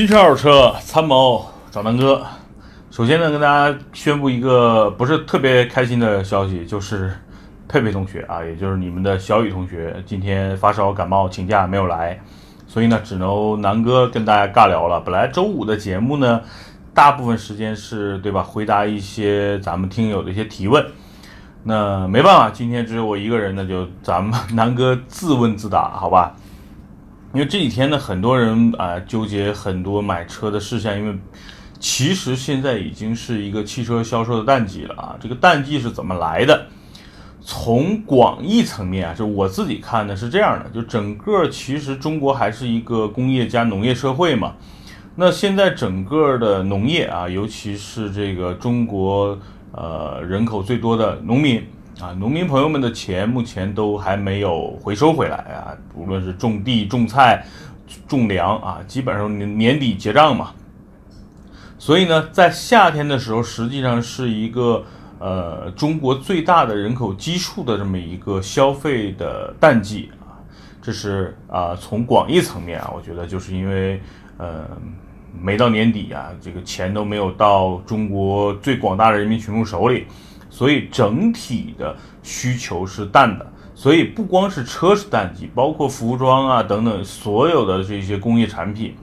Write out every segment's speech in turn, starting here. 新车二手车参谋找南哥。首先呢，跟大家宣布一个不是特别开心的消息，就是佩佩同学啊，也就是你们的小雨同学，今天发烧感冒请假没有来，所以呢，只能南哥跟大家尬聊了。本来周五的节目呢，大部分时间是对吧，回答一些咱们听友的一些提问。那没办法，今天只有我一个人，那就咱们南哥自问自答，好吧？因为这几天呢，很多人啊纠结很多买车的事项，因为其实现在已经是一个汽车销售的淡季了啊。这个淡季是怎么来的？从广义层面啊，就我自己看的是这样的，就整个其实中国还是一个工业加农业社会嘛。那现在整个的农业啊，尤其是这个中国人口最多的农民。啊，农民朋友们的钱目前都还没有回收回来啊，无论是种地、种菜、种粮啊，基本上年底结账嘛。所以呢，在夏天的时候，实际上是一个中国最大的人口基数的这么一个消费的淡季啊。这是啊，从广义层面啊，我觉得就是因为没到年底啊，这个钱都没有到中国最广大的人民群众手里。所以整体的需求是淡的，所以不光是车是淡季，包括服装啊等等，所有的这些工业产品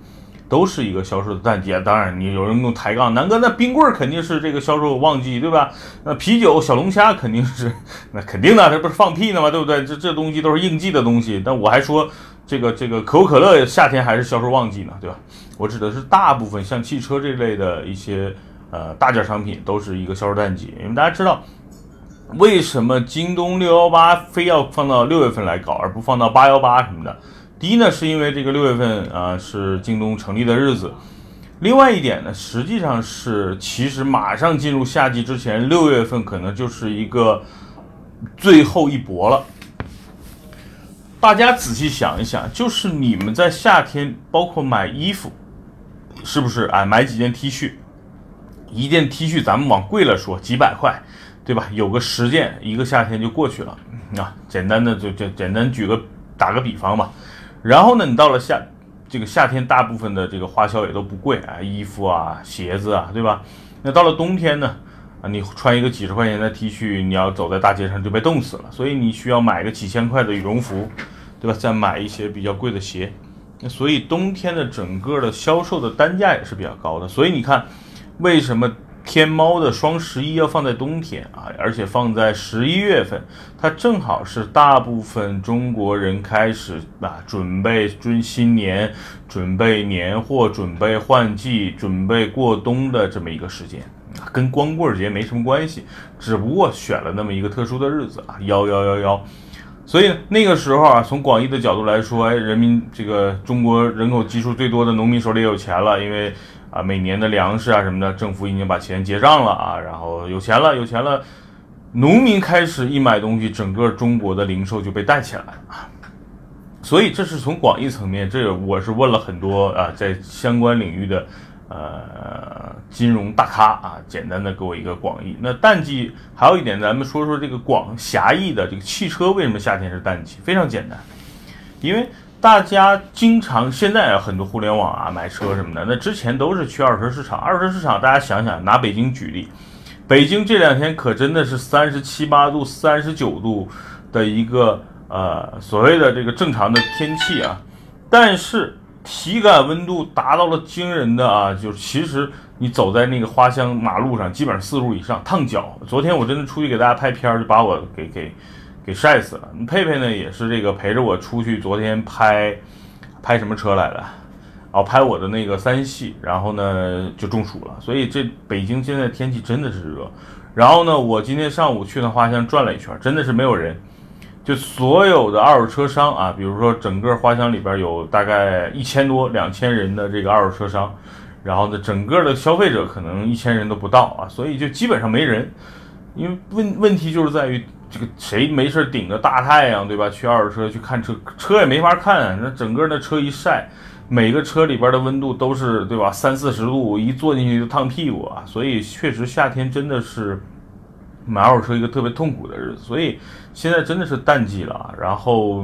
都是一个销售的淡季啊。当然，你有人用抬杠，南哥那冰棍肯定是这个销售旺季，对吧？那啤酒、小龙虾肯定是，那肯定的，这不是放屁呢吗？对不对？这东西都是应季的东西。但我还说这个可口可乐夏天还是销售旺季呢，对吧？我指的是大部分像汽车这类的一些。大件商品都是一个销售淡季，因为大家知道为什么京东618非要放到6月份来搞，而不放到818什么的。第一呢，是因为这个6月份是京东成立的日子。另外一点呢，实际上是其实马上进入夏季之前，6月份可能就是一个最后一搏了。大家仔细想一想，就是你们在夏天包括买衣服，是不是买几件 T 恤，一件 T 恤咱们往贵了说几百块，对吧？有个10件一个夏天就过去了啊。简单的就简单打个比方吧。然后呢，你到了这个夏天，大部分的这个花销也都不贵啊，衣服啊、鞋子啊，对吧？那到了冬天呢，你穿一个几十块钱的 T 恤，你要走在大街上就被冻死了，所以你需要买个几千块的羽绒服，对吧？再买一些比较贵的鞋。所以冬天的整个的销售的单价也是比较高的。所以你看。为什么天猫的双11要放在冬天啊？而且放在11月份，它正好是大部分中国人开始准备新年、准备年货、准备换季、准备过冬的这么一个时间啊，跟光棍节没什么关系，只不过选了那么一个特殊的日子啊，1111。所以那个时候啊，从广义的角度来说，中国人口基数最多的农民手里有钱了，因为。每年的粮食什么的，政府已经把钱结账了然后有钱了，农民开始一买东西，整个中国的零售就被带起来了。所以这是从广义层面，这我是问了很多在相关领域的金融大咖简单的给我一个广义。那淡季还有一点，咱们说说这个狭义的这个汽车为什么夏天是淡季？非常简单，因为。大家经常现在很多互联网买车什么的，那之前都是去二手市场。二手市场大家想想，拿北京举例，北京这两天可真的是37、8度、39度的一个所谓的这个正常的天气啊，但是体感温度达到了惊人的就其实你走在那个花乡马路上，基本上40度以上，烫脚。昨天我真的出去给大家拍片，就把我给晒死了。佩佩呢也是这个陪着我出去，昨天拍什么车来了拍我的那个3系，然后呢就中暑了。所以这北京现在天气真的是热。然后呢，我今天上午去那花乡转了一圈，真的是没有人，就所有的二手车商比如说整个花乡里边有大概1000多2000人的这个二手车商，然后呢整个的消费者可能1000人都不到所以就基本上没人。因为问题就是在于这个谁没事顶着大太阳，对吧？去二手车去看车也没法看，那整个的车一晒，每个车里边的温度都是对吧，30-40度，一坐进去就烫屁股所以确实夏天真的是买二手车一个特别痛苦的日子，所以现在真的是淡季了。然后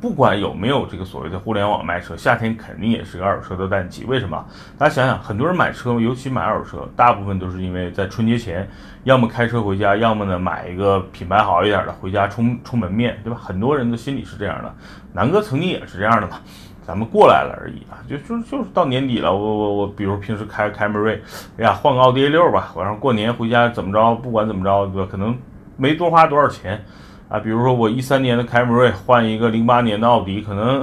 不管有没有这个所谓的互联网卖车，夏天肯定也是二手车的淡季。为什么？大家想想，很多人买车，尤其买二手车，大部分都是因为在春节前，要么开车回家，要么呢买一个品牌好一点的回家充门面，对吧？很多人的心理是这样的。南哥曾经也是这样的嘛。咱们过来了而已啊，就是到年底了，我比如平时开凯美瑞，哎呀换个奥迪 A6 吧，晚上过年回家怎么着，不管怎么着，对吧？可能没多花多少钱啊，比如说我2013年的凯美瑞换一个2008年的奥迪，可能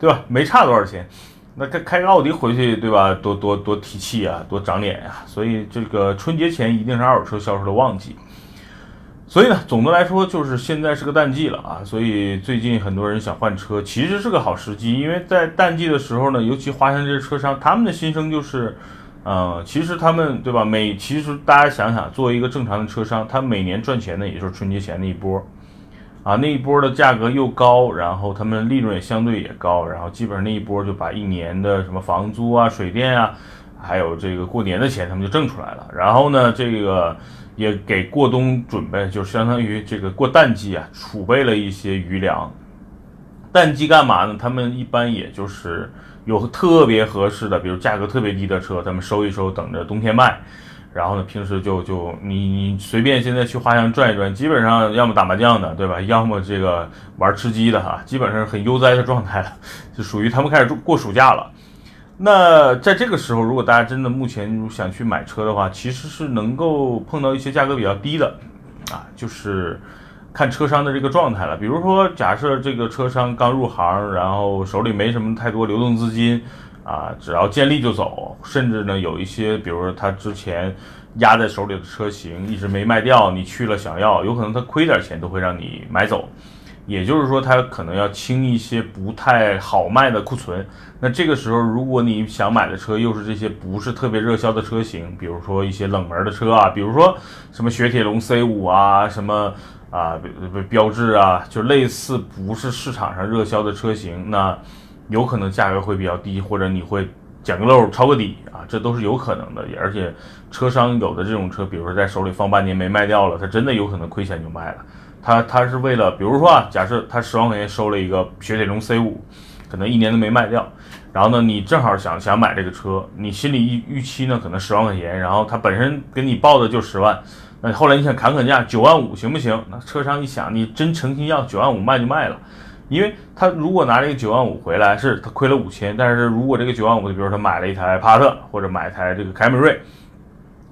对吧没差多少钱，那开个奥迪回去，对吧？多提气啊，多长脸啊，所以这个春节前一定是二手车销售的旺季。所以呢，总的来说就是现在是个淡季了啊，所以最近很多人想换车，其实是个好时机，因为在淡季的时候呢，尤其华山这些车商，他们的心声就是，其实他们对吧，其实大家想想，作为一个正常的车商，他每年赚钱呢，也就是春节前那一波，啊，那一波的价格又高，然后他们利润也相对也高，然后基本上那一波就把一年的什么房租啊、水电啊，还有这个过年的钱，他们就挣出来了，然后呢，这个。也给过冬准备，就相当于这个过淡季啊，储备了一些余粮。淡季干嘛呢？他们一般也就是有特别合适的，比如价格特别低的车，他们收一收，等着冬天卖。然后呢，平时就你随便现在去花乡转一转，基本上要么打麻将的，对吧？要么这个玩吃鸡的哈，基本上很悠哉的状态了，就属于他们开始过暑假了。那在这个时候，如果大家真的目前想去买车的话，其实是能够碰到一些价格比较低的，啊，就是看车商的这个状态了。比如说，假设这个车商刚入行，然后手里没什么太多流动资金，啊，只要见利就走，甚至呢有一些，比如说他之前压在手里的车型一直没卖掉，你去了想要，有可能他亏点钱都会让你买走。也就是说，他可能要清一些不太好卖的库存。那这个时候，如果你想买的车又是这些不是特别热销的车型，比如说一些冷门的车啊，比如说什么雪铁龙 C5 啊，什么啊标致啊，就类似不是市场上热销的车型，那有可能价格会比较低，或者你会捡个漏抄个底啊，这都是有可能的。而且车商有的这种车，比如说在手里放半年没卖掉了，他真的有可能亏钱就卖了。他是为了，比如说啊，假设他10万块钱收了一个雪铁龙 C5， 可能一年都没卖掉，然后呢，你正好想买这个车，你心里预期呢可能10万块钱，然后他本身给你报的就10万，那后来你想砍价9万5行不行？那车商一想，你真诚心要9万5卖就卖了，因为他如果拿这个9万5回来，是他亏了5000，但是如果这个9万5，比如说他买了一台帕萨特或者买一台这个凯美瑞。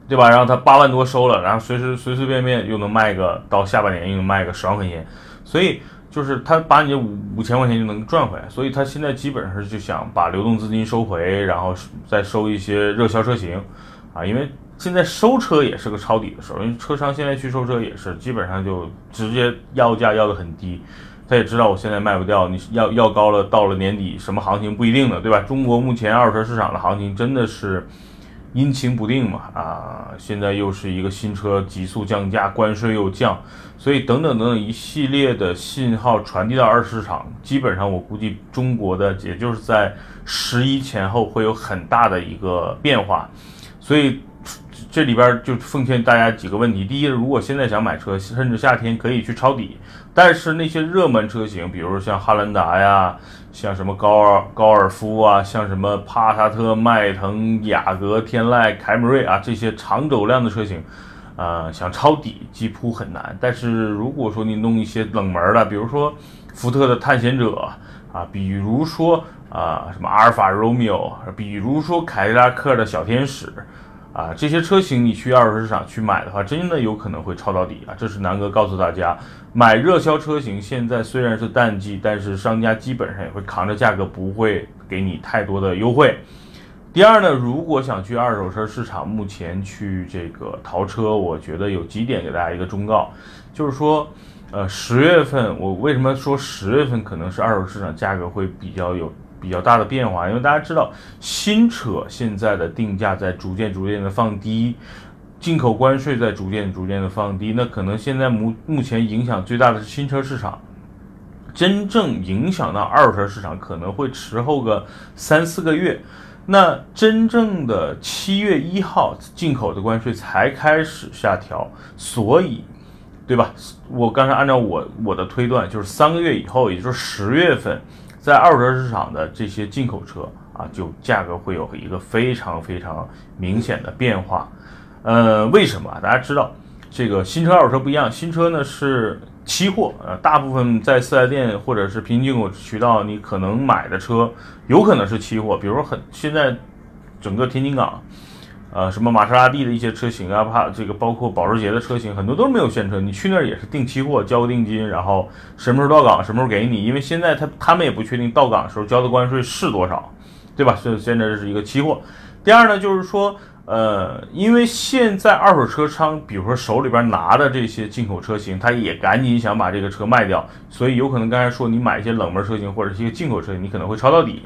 对吧？然后他8万多收了，然后随便又能卖个到下半年又能卖个10万块钱，所以就是他把你5000块钱就能赚回来，所以他现在基本上就想把流动资金收回，然后再收一些热销车型，啊，因为现在收车也是个抄底的时候，因为车商现在去收车也是基本上就直接要价要得很低，他也知道我现在卖不掉，你要高了，到了年底什么行情不一定的，对吧？中国目前二手车市场的行情真的是。阴晴不定嘛，啊，现在又是一个新车急速降价，关税又降，所以等等一系列的信号传递到二手市场，基本上我估计中国的也就是在11前后会有很大的一个变化，所以这里边就奉劝大家几个问题。第一，如果现在想买车，甚至夏天可以去抄底，但是那些热门车型，比如像哈兰达呀，像什么高尔夫啊，像什么帕萨特、迈腾、雅阁、天籁、凯美瑞啊，这些长轴量的车型，想抄底几乎很难。但是如果说你弄一些冷门的，比如说福特的探险者啊，比如说什么阿尔法罗密欧，比如说凯迪拉克的小天使。啊，这些车型你去二手市场去买的话，真的有可能会抄到底啊！这是南哥告诉大家，买热销车型现在虽然是淡季，但是商家基本上也会扛着价格，不会给你太多的优惠。第二呢，如果想去二手车市场，目前去这个淘车，我觉得有几点给大家一个忠告，就是说，10月份我为什么说10月份可能是二手市场价格会比较大的变化，因为大家知道新车现在的定价在逐渐的放低，进口关税在逐渐的放低，那可能现在目前影响最大的是新车市场，真正影响到二手车市场可能会迟后个3-4个月，那真正的7月1号进口的关税才开始下调，所以对吧？我刚才按照我的推断，就是3个月以后，也就是10月份，在二手车市场的这些进口车啊，就价格会有一个非常非常明显的变化。为什么？大家知道，这个新车二手车不一样，新车呢是期货，大部分在4S店或者是平行进口渠道，你可能买的车有可能是期货，比如说现在整个天津港。什么玛莎拉蒂的一些车型啊，这个包括保时捷的车型，很多都是没有现车，你去那儿也是定期货，交定金，然后什么时候到港，什么时候给你，因为现在他们也不确定到港的时候交的关税是多少，对吧？所以现在这是一个期货。第二呢，就是说，因为现在二手车商，比如说手里边拿的这些进口车型，他也赶紧想把这个车卖掉，所以有可能刚才说你买一些冷门车型或者是一些进口车型，你可能会超到底。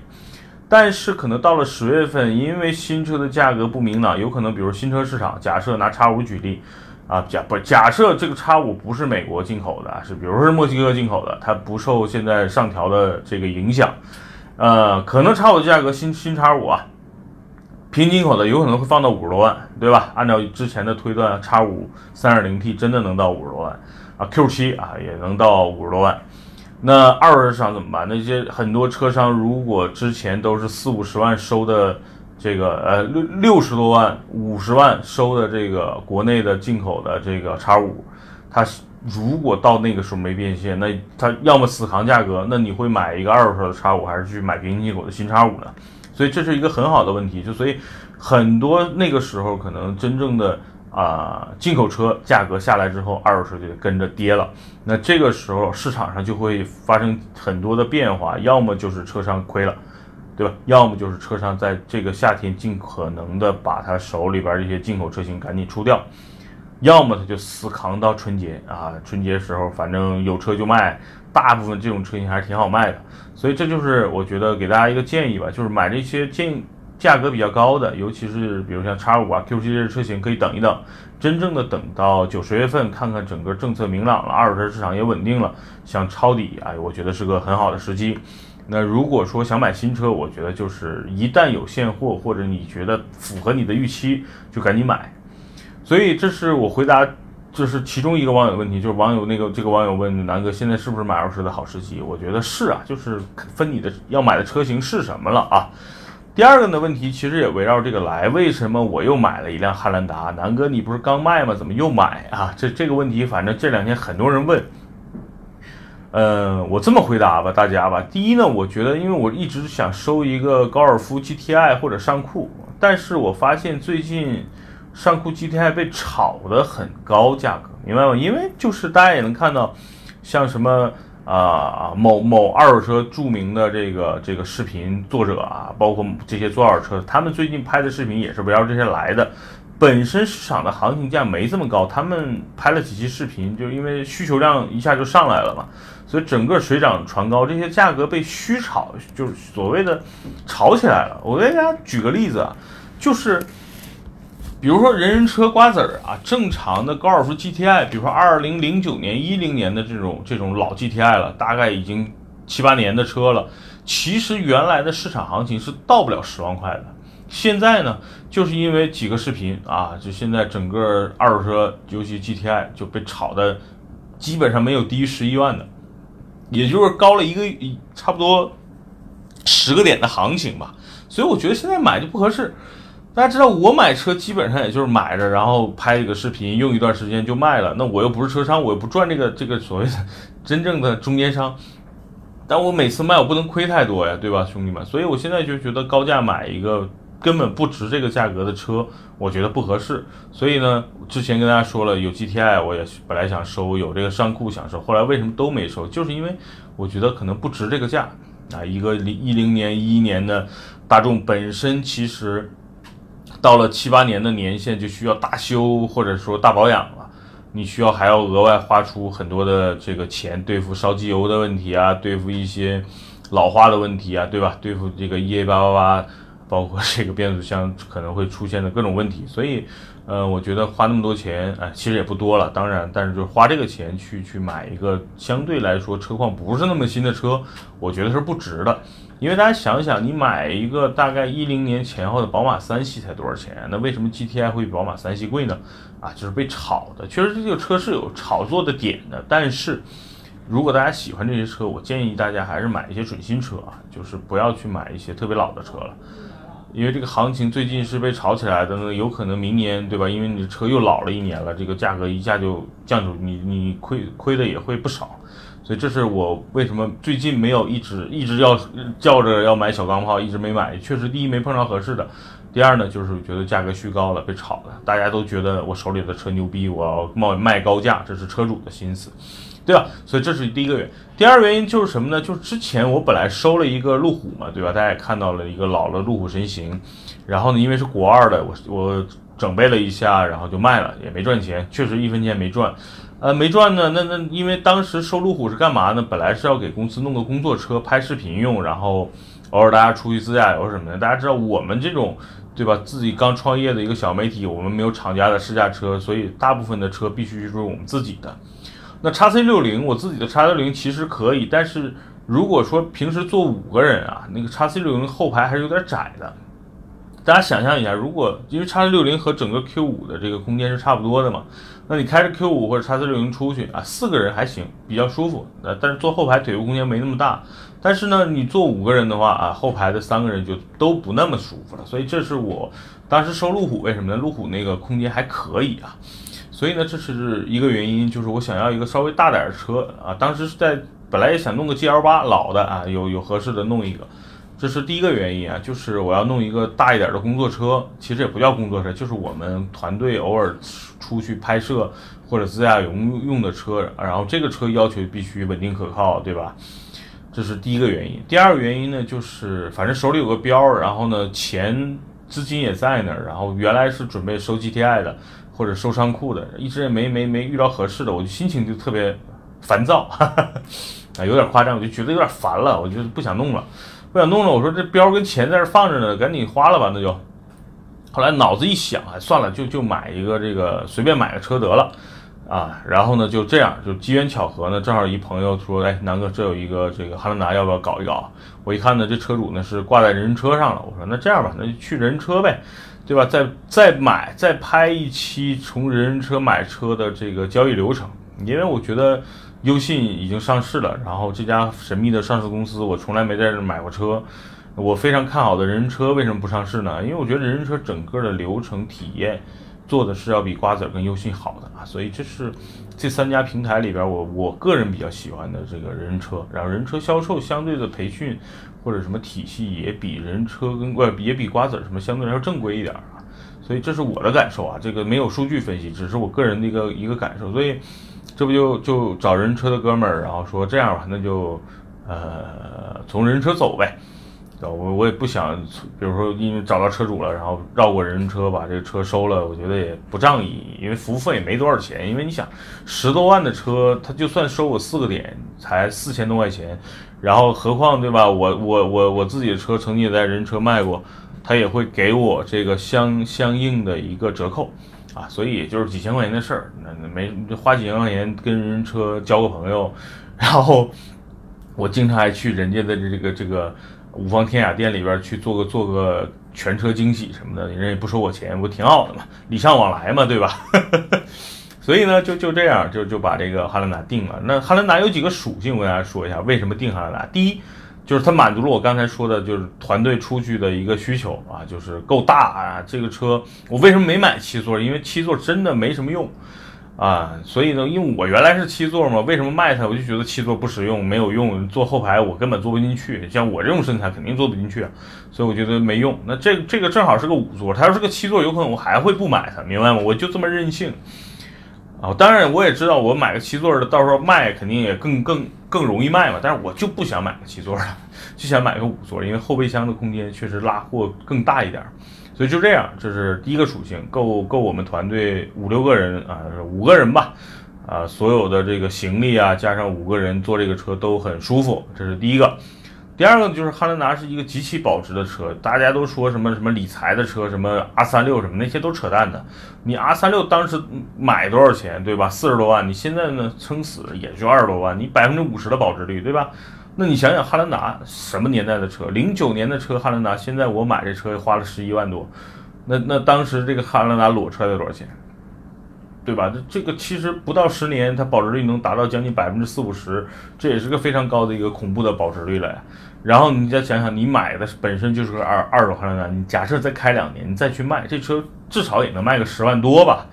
但是可能到了10月份，因为新车的价格不明朗，有可能比如新车市场，假设拿 X5 举例啊，假设这个 X5 不是美国进口的，是比如说是墨西哥进口的，它不受现在上调的这个影响，可能 X5 的价格新 X5 啊，平进口的有可能会放到50多万，对吧？按照之前的推断 ，X5 3.0T 真的能到50多万啊 ，Q7 啊也能到50多万。那二手市场怎么办？那些很多车商如果之前都是40-50万收的这个60多万、50万收的这个国内的进口的这个 X5， 它如果到那个时候没变现，那它要么死扛价格，那你会买一个二手车的 X5， 还是去买平行进口的新 X5 呢？所以这是一个很好的问题，就所以很多那个时候可能真正的进口车价格下来之后，二手车就跟着跌了。那这个时候市场上就会发生很多的变化，要么就是车商亏了，对吧？要么就是车商在这个夏天尽可能的把他手里边这些进口车型赶紧出掉，要么他就死扛到春节啊，春节时候反正有车就卖，大部分这种车型还是挺好卖的。所以这就是我觉得给大家一个建议吧，就是买这些价格比较高的，尤其是比如像 X5 啊 Q7 这车型可以等一等，真正的等到9、10月份，看看整个政策明朗了，二手车市场也稳定了，想抄底啊，我觉得是个很好的时机。那如果说想买新车，我觉得就是一旦有现货或者你觉得符合你的预期就赶紧买。所以这是我回答，这是其中一个网友问题，就是这个网友问南哥现在是不是买二手车的好时机？我觉得是啊，就是分你的要买的车型是什么了啊。第二个呢问题其实也围绕这个来，为什么我又买了一辆汉兰达？南哥你不是刚卖吗？怎么又买啊？这个问题反正这2天很多人问。我这么回答吧大家吧。第一呢，我觉得因为我一直想收一个高尔夫 GTI 或者尚酷，但是我发现最近尚酷 GTI 被炒得很高价格，明白吗？因为就是大家也能看到像什么某二手车著名的这个视频作者啊，包括这些做二手车，他们最近拍的视频也是围绕这些来的。本身市场的行情价没这么高，他们拍了几期视频，就因为需求量一下就上来了嘛，所以整个水涨船高，这些价格被虚炒，就是所谓的炒起来了。我给大家举个例子啊，就是比如说人人车瓜子儿啊，正常的高尔夫 GTI， 比如说2009年、2010年的这种老 GTI 了，大概已经7-8年的车了。其实原来的市场行情是到不了10万块的。现在呢，就是因为几个视频啊，就现在整个二手车，尤其 GTI 就被炒的基本上没有低于11万的，也就是高了差不多10个点的行情吧。所以我觉得现在买就不合适。大家知道我买车基本上也就是买着，然后拍一个视频，用一段时间就卖了。那我又不是车商，我又不赚这个所谓的真正的中间商。但我每次卖我不能亏太多呀，对吧，兄弟们？所以我现在就觉得高价买一个根本不值这个价格的车，我觉得不合适。所以呢，之前跟大家说了，有 GTI 我也本来想收，有这个尚酷想收，后来为什么都没收？就是因为我觉得可能不值这个价啊。一个10年、11年的大众本身其实。到了7-8年的年限就需要大修或者说大保养了，你需要还要额外花出很多的这个钱，对付烧机油的问题啊，对付一些老化的问题啊，对吧？对付这个EA888 包括这个变速箱可能会出现的各种问题。所以我觉得花那么多钱其实也不多了，当然，但是就花这个钱去买一个相对来说车况不是那么新的车，我觉得是不值的。因为大家想想，你买一个大概2010年前后的宝马3系才多少钱，那为什么 GTI 会比宝马3系贵呢？就是被炒的。确实这个车是有炒作的点的，但是如果大家喜欢这些车，我建议大家还是买一些准新车就是不要去买一些特别老的车了。因为这个行情最近是被炒起来的呢，有可能明年，对吧？因为你的车又老了一年了，这个价格一下就降住，你亏的也会不少。所以这是我为什么最近没有一直要叫着要买小钢炮，一直没买。确实第一没碰到合适的，第二呢就是觉得价格虚高了，被炒了。大家都觉得我手里的车牛逼，我要冒卖高价，这是车主的心思，对吧？所以这是第一个原因。第二原因就是什么呢？就是之前我本来收了一个路虎嘛，对吧？大家也看到了一个老了路虎神行，然后呢，因为是国二的，我整备了一下，然后就卖了，也没赚钱，确实一分钱没赚。没赚呢，那因为当时收路虎是干嘛呢？本来是要给公司弄个工作车拍视频用，然后偶尔大家出去自驾游什么的。大家知道我们这种，对吧？自己刚创业的一个小媒体，我们没有厂家的试驾车，所以大部分的车必须是我们自己的。那 XC60 我自己的 XC60 其实可以，但是如果说平时坐5个人那个 XC60 后排还是有点窄的。大家想象一下，如果因为 XC60 和整个 Q5 的这个空间是差不多的嘛，那你开着 Q5 或者 XC60 出去4个人还行，比较舒服。但是坐后排腿部空间没那么大。但是呢，你坐5个人的话后排的3个人就都不那么舒服了。所以这是我当时收路虎为什么呢？路虎那个空间还可以所以呢，这是一个原因，就是我想要一个稍微大点的车当时本来也想弄个 GL8 老的有合适的弄一个，这是第一个原因就是我要弄一个大一点的工作车，其实也不叫工作车，就是我们团队偶尔出去拍摄或者自驾游用的车，然后这个车要求必须稳定可靠，对吧？这是第一个原因。第二个原因呢，就是反正手里有个标，然后呢钱资金也在那儿，然后原来是准备收 GTI 的。或者收仓库的，一直也没遇到合适的，我就心情就特别烦躁，有点夸张，我就觉得有点烦了，我就不想弄了。我说这标跟钱在这放着呢，赶紧花了吧，那就。后来脑子一想，算了，就买一个这个随便买个车得了然后呢就这样，就机缘巧合呢，正好一朋友说，南哥这有一个这个汉兰达，要不要搞一搞？我一看呢，这车主呢是挂在人车上了，我说那这样吧，那就去人车呗。对吧？再拍一期从人车买车的这个交易流程，因为我觉得优信已经上市了，然后这家神秘的上市公司我从来没在这买过车，我非常看好的人车为什么不上市呢？因为我觉得人车整个的流程体验做的是要比瓜子跟优信好的所以这是这3家平台里边我个人比较喜欢的这个人车，然后人车销售相对的培训或者什么体系也比人车也比瓜子什么相对来说正规一点所以这是我的感受这个没有数据分析，只是我个人的一个感受。所以这不就找人车的哥们儿，然后说这样吧，那就从人车走呗。我也不想，比如说因为找到车主了，然后绕过人车把这个车收了，我觉得也不仗义，因为服务费也没多少钱。因为你想10多万的车，他就算收我4个点，才4000多块钱，然后何况对吧？我自己的车曾经也在人车卖过，他也会给我这个相应的一个折扣所以也就是几千块钱的事儿，那没花几千块钱跟人车交个朋友，然后我经常还去人家的这个。五方天雅店里边去做个全车惊喜什么的，人家也不收我钱，不挺好的嘛，礼尚往来嘛，对吧？所以呢就这样就把这个汉兰达定了。那汉兰达有几个属性，我跟大家说一下为什么定汉兰达。第一就是它满足了我刚才说的就是团队出去的一个需求就是够大这个车我为什么没买7座？因为7座真的没什么用所以呢，因为我原来是7座嘛，为什么卖它？我就觉得7座不实用，没有用，坐后排我根本坐不进去，像我这种身材肯定坐不进去所以我觉得没用。那这个正好是个5座，它要是个7座，有可能我还会不买它，明白吗？我就这么任性当然我也知道，我买个7座的，到时候卖肯定也更容易卖嘛，但是我就不想买个7座了，就想买个5座，因为后备箱的空间确实拉货更大一点。所以就这样，这是第一个属性，够我们团队5-6个人5个人吧所有的这个行李加上5个人坐这个车都很舒服，这是第一个。第二个就是汉兰达是一个极其保值的车，大家都说什么理财的车，什么 R36 什么那些都扯淡的。你 R36 当时买多少钱，对吧？40多万，你现在呢撑死也就20多万，你50%的保值率，对吧？那你想想汉兰达什么年代的车，09年的车汉兰达，现在我买这车花了11万多，那当时这个汉兰达裸车得多少钱，对吧？这个其实不到10年，它保值率能达到将近40-50%，这也是个非常高的一个恐怖的保值率了。然后你再想想，你买的本身就是个二手汉兰达，你假设再开2年，你再去卖这车，至少也能卖个10万多吧，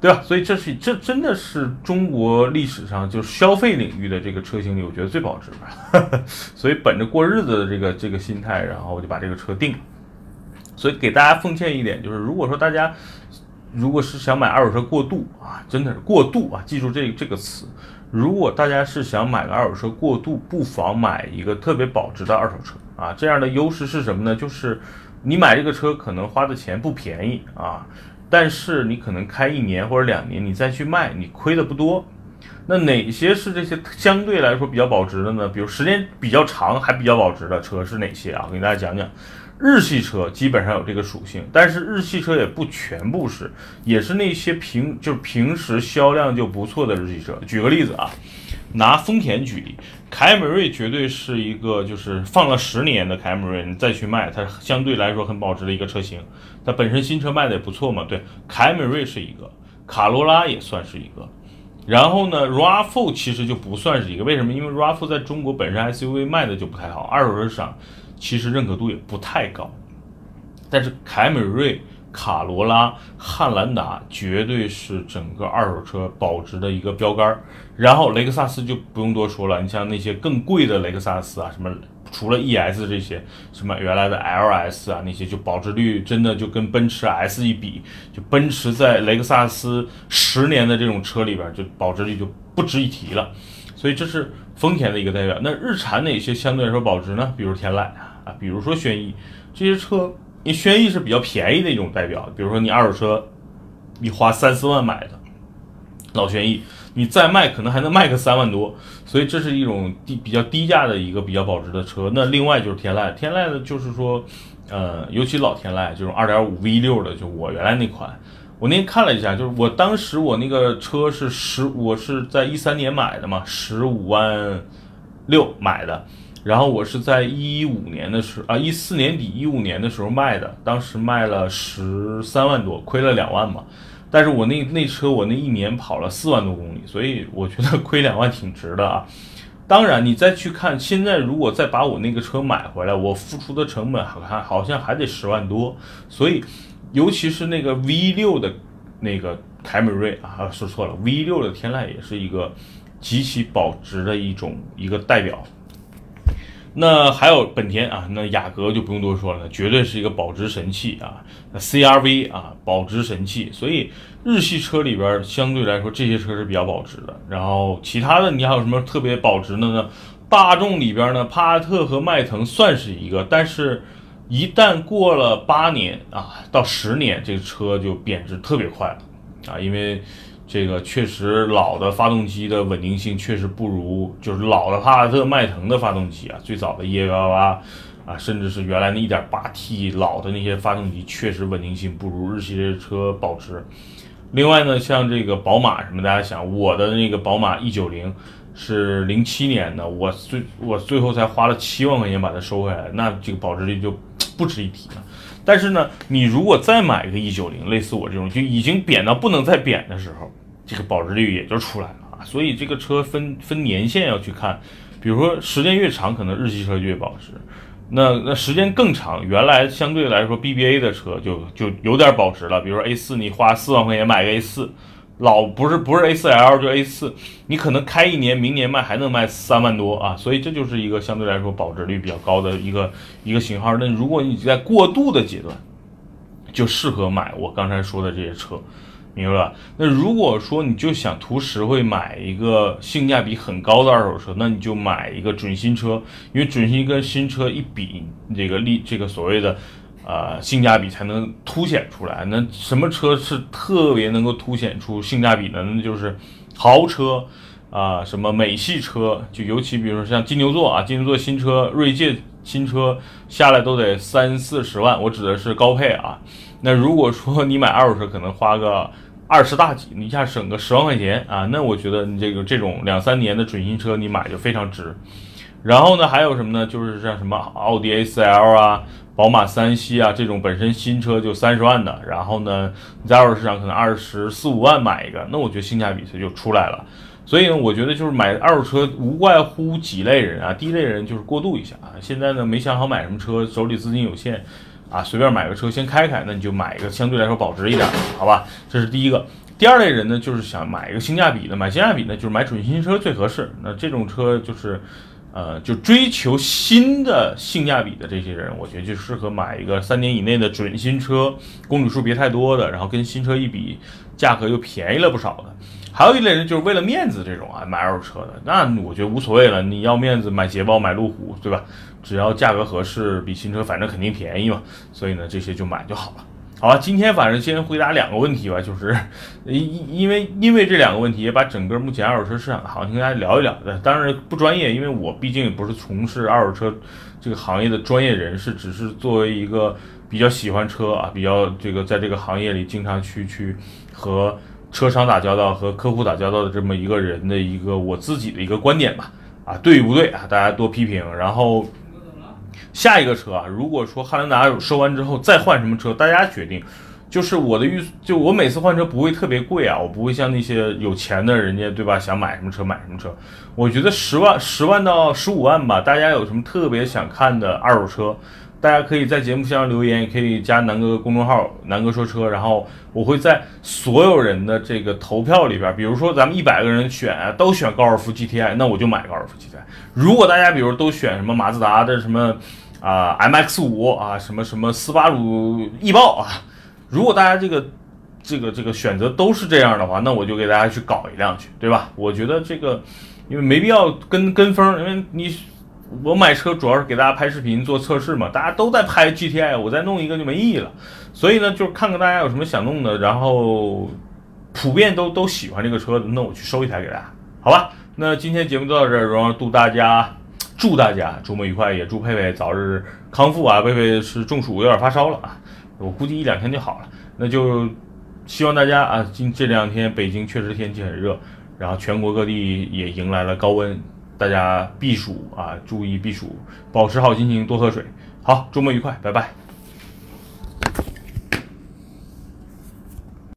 对吧？所以这真的是中国历史上就消费领域的这个车型里，我觉得最保值吧。所以本着过日子的这个心态，然后我就把这个车定了。所以给大家奉劝一点，就是如果说大家如果是想买二手车过渡啊，真的是过渡啊，记住这个词。如果大家是想买个二手车过渡，不妨买一个特别保值的二手车啊。这样的优势是什么呢？就是你买这个车可能花的钱不便宜啊，但是你可能开1年或者2年，你再去卖，你亏的不多。那哪些是这些相对来说比较保值的呢？比如时间比较长还比较保值的车是哪些啊？我给大家讲讲。日系车基本上有这个属性，但是日系车也不全部是，也是那些平时销量就不错的日系车。举个例子啊，拿丰田举例，凯美瑞绝对是一个就是放了10年的凯美瑞，你再去卖它相对来说很保值的一个车型，它本身新车卖的也不错嘛，对，凯美瑞是一个，卡罗拉也算是一个。然后呢 RAV4 其实就不算是一个，为什么？因为 RAV4 在中国本身 SUV 卖的就不太好，二手车市场其实认可度也不太高，但是凯美瑞、卡罗拉、汉兰达绝对是整个二手车保值的一个标杆。然后雷克萨斯就不用多说了，你像那些更贵的雷克萨斯啊，什么除了 ES 这些，什么原来的 LS 啊，那些就保值率真的就跟奔驰 S 一比，就奔驰在雷克萨斯10年的这种车里边，就保值率就不值一提了。所以这是丰田的一个代表。那日产哪些相对来说保值呢？比如天籁啊，比如说轩逸，这些车，因为轩逸是比较便宜的一种代表。比如说你二手车，你花3-4万买的老轩逸，你再卖可能还能卖个3万多，所以这是一种比较低价的一个比较保值的车。那另外就是天籁的就是说，尤其老天籁，就是 2.5V6 的，就我原来那款。我那天看了一下，就是我当时我那个车是我是在13年买的嘛，15.6万买的，然后我是在14年底15年的时候卖的，当时卖了13万多，亏了2万嘛。但是我那车我那1年跑了4万多公里，所以我觉得亏2万挺值的啊。当然你再去看现在，如果再把我那个车买回来，我付出的成本好像还得10万多，所以尤其是那个 V6 的那个凯美瑞啊，说错了， V6 的天籁也是一个极其保值的一个代表。那还有本田啊，那雅阁就不用多说了，绝对是一个保值神器啊。那 CRV 啊，保值神器。所以日系车里边相对来说这些车是比较保值的。然后其他的你还有什么特别保值的呢？大众里边呢，帕萨特和迈腾算是一个，但是一旦过了8年啊到10年，这个车就贬值特别快了啊，因为这个确实老的发动机的稳定性确实不如就是老的帕萨特、迈腾的发动机啊，最早的 EA888 啊，甚至是原来的 1.8T 老的那些发动机，确实稳定性不如日系这车保值。另外呢，像这个宝马什么，大家想我的那个宝马190是07年的，我最后才花了7万块钱把它收回来，那这个保值率就不值一提了。但是呢，你如果再买一个190，类似我这种就已经贬到不能再贬的时候，这个保值率也就出来了啊。所以这个车分年限要去看，比如说时间越长，可能日系车就越保值。那时间更长，原来相对来说 BBA 的车就有点保值了。比如说 A4， 你花4万块钱买个 A4， 老不是 A4L 就 A4， 你可能开1年，明年卖还能卖3万多啊，所以这就是一个相对来说保值率比较高的一个型号。那如果你在过渡的阶段，就适合买我刚才说的这些车，明白吧？那如果说你就想图实惠买一个性价比很高的二手车，那你就买一个准新车，因为准新跟新车一比，这个所谓的性价比才能凸显出来。那什么车是特别能够凸显出性价比的？那就是豪车，啊，什么美系车，就尤其比如说像金牛座啊，金牛座新车、锐界新车下来都得30-40万，我指的是高配啊。那如果说你买二手车，可能花个20大几，你一下省个10万块钱啊，那我觉得你这种2-3年的准新车，你买就非常值。然后呢，还有什么呢？就是像什么奥迪 A4L 啊、宝马3系啊这种本身新车就30万的，然后呢，你在二手市场可能24-25万买一个，那我觉得性价比它就出来了。所以呢，我觉得就是买二手车无外乎几类人啊，第一类人就是过渡一下啊，现在呢没想好买什么车，手里资金有限啊，随便买个车先开开，那你就买一个相对来说保值一点，好吧？这是第一个。第二类人呢，就是想买一个性价比的，买性价比呢就是买准新车最合适。那这种车就是。就追求新的性价比的这些人，我觉得就适合买一个3年以内的准新车，公里数别太多的，然后跟新车一比，价格又便宜了不少的。还有一类人就是为了面子这种啊，买二手车的，那我觉得无所谓了，你要面子买捷豹买路虎，对吧？只要价格合适，比新车反正肯定便宜嘛，所以呢这些就买就好了。好吧，今天反正先回答两个问题吧，就是因为这两个问题也把整个目前二手车市场的行情跟大家聊一聊。当然不专业，因为我毕竟也不是从事二手车这个行业的专业人士，只是作为一个比较喜欢车啊，比较这个在这个行业里经常去和车商打交道、和客户打交道的这么一个人的一个我自己的一个观点吧。啊，对与不对啊，大家多批评。然后下一个车啊，如果说汉兰达收完之后再换什么车，大家决定。就是我的我每次换车不会特别贵啊，我不会像那些有钱的人家，对吧？想买什么车买什么车。我觉得10万到15万吧，大家有什么特别想看的二手车，大家可以在节目下方留言，也可以加南哥公众号南哥说车，然后我会在所有人的这个投票里边，比如说咱们100个人都选高尔夫 GTI， 那我就买高尔夫 GTI。如果大家比如都选什么马自达的什么MX5 啊，什么斯巴鲁翼豹啊，如果大家这个选择都是这样的话，那我就给大家去搞一辆去，对吧？我觉得这个因为没必要跟风，因为我买车主要是给大家拍视频做测试嘛，大家都在拍 GTI， 我再弄一个就没意义了。所以呢，就是看看大家有什么想弄的，然后普遍都喜欢这个车的，那我去收一台给大家，好吧？那今天节目就到这儿，然后祝大家周末愉快，也祝佩佩早日康复啊！佩佩是中暑有点发烧了啊，我估计1-2天就好了。那就希望大家啊，这2天北京确实天气很热，然后全国各地也迎来了高温，大家避暑啊，注意避暑，保持好心情，多喝水。好，周末愉快，拜拜。